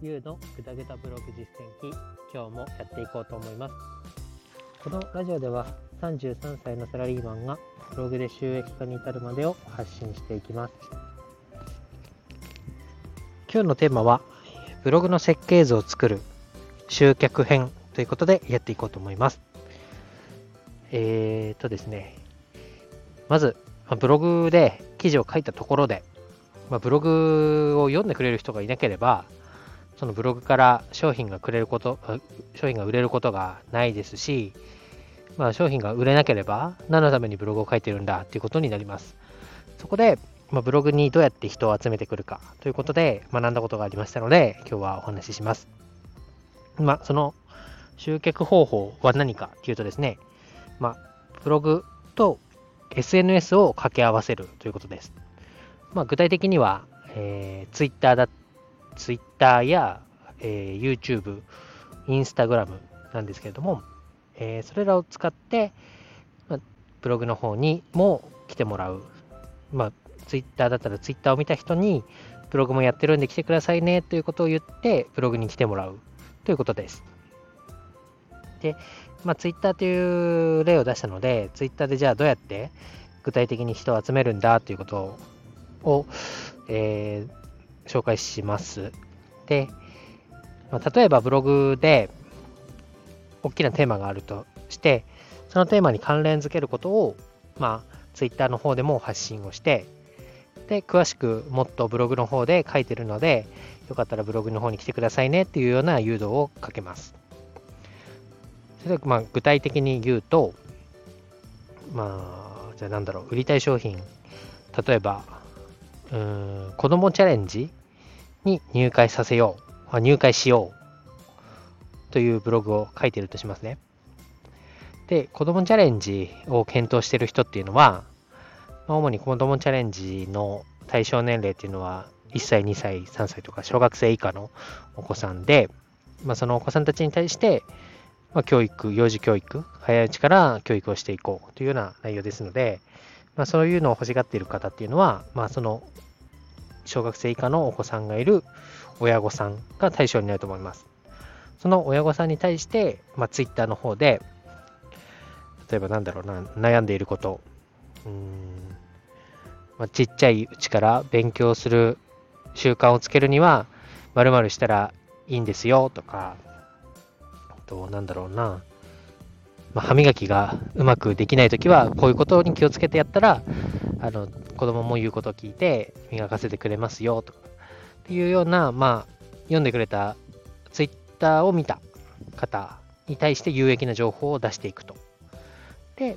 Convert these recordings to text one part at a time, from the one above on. ゆうのぐだぐだブログ実践記、今日もやっていこうと思います。このラジオでは33歳のサラリーマンがブログで収益化に至るまでを発信していきます。今日のテーマはブログの設計図を作る集客編ということでやっていこうと思います。ですね、まずブログで記事を書いたところで、ブログを読んでくれる人がいなければ、そのブログから商品が売れることがないですし、商品が売れなければ何のためにブログを書いてるんだということになります。そこで、ブログにどうやって人を集めてくるかということで学んだことがありましたので、今日はお話しします。その集客方法は何かというとですね、ブログと SNS を掛け合わせるということです。具体的には、Twitter や、YouTube、Instagram なんですけれども、それらを使って、ブログの方にも来てもらう。Twitter だったら Twitter を見た人にブログもやってるんで来てくださいねということを言ってブログに来てもらうということです。で、Twitter という例を出したので、Twitter でじゃあどうやって具体的に人を集めるんだということを、紹介します。で、例えばブログで大きなテーマがあるとして、そのテーマに関連づけることを、Twitter の方でも発信をして、で、詳しくもっとブログの方で書いてるので、よかったらブログの方に来てくださいねっていうような誘導をかけます。それで、具体的に言うと、じゃあ売りたい商品、例えば、子供チャレンジに入会しようというブログを書いているとしますね。で、子供チャレンジを検討している人っていうのは、主に子供チャレンジの対象年齢っていうのは1歳、2歳、3歳とか小学生以下のお子さんで、そのお子さんたちに対して、幼児教育、早いうちから教育をしていこうというような内容ですので、そういうのを欲しがっている方っていうのは、その小学生以下のお子さんがいる親御さんが対象になると思います。その親御さんに対して、Twitter の方で、例えば悩んでいること、ちっちゃいうちから勉強する習慣をつけるには、〇〇したらいいんですよとか、歯磨きがうまくできないときはこういうことに気をつけてやったら子供も言うことを聞いて磨かせてくれますよとかっていうような、読んでくれたツイッターを見た方に対して有益な情報を出していくと。で、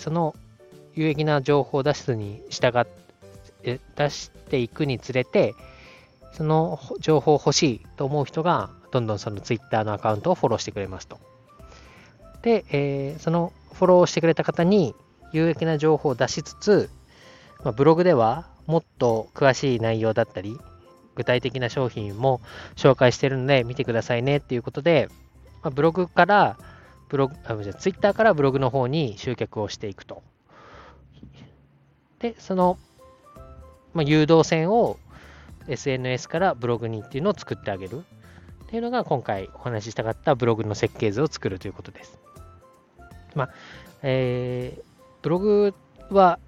その有益な情報を出していくにつれて、その情報を欲しいと思う人がどんどんそのツイッターのアカウントをフォローしてくれますと。で、そのフォローしてくれた方に有益な情報を出しつつ、ブログではもっと詳しい内容だったり、具体的な商品も紹介しているので見てくださいねっていうことで、ツイッターからブログの方に集客をしていくと。で、その、誘導線を SNS からブログにっていうのを作ってあげるっていうのが、今回お話ししたかったブログの設計図を作るということです。ブログは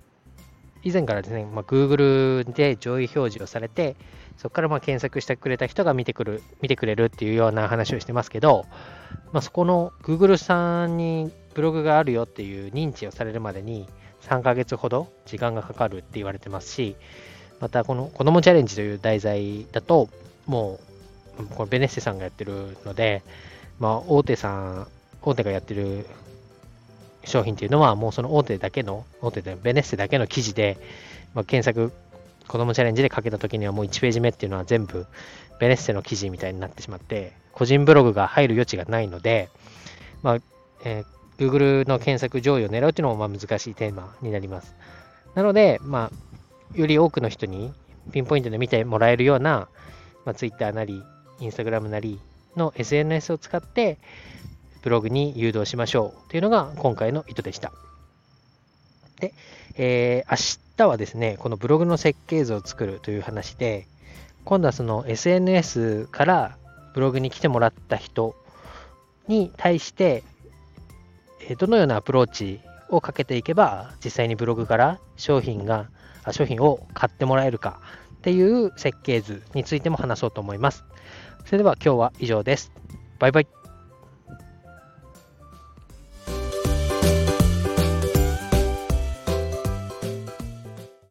以前からですね、Google で上位表示をされて、そこから検索してくれた人が見てくれるっていうような話をしてますけど、そこの Google さんにブログがあるよっていう認知をされるまでに3ヶ月ほど時間がかかるって言われてますし、またこの子どもチャレンジという題材だと、もうこれベネッセさんがやってるので、大手がやってる商品というのは、もうその大手でベネッセだけの記事で、検索子どもチャレンジでかけた時にはもう1ページ目っていうのは全部ベネッセの記事みたいになってしまって、個人ブログが入る余地がないので、Google の検索上位を狙うというのも難しいテーマになります。なので、より多くの人にピンポイントで見てもらえるような、Twitter なり Instagram なりの SNS を使ってブログに誘導しましょうというのが今回の意図でした。で、明日はですね、このブログの設計図を作るという話で、今度はその SNS からブログに来てもらった人に対してどのようなアプローチをかけていけば実際にブログから商品を買ってもらえるかっていう設計図についても話そうと思います。それでは今日は以上です。バイバイ。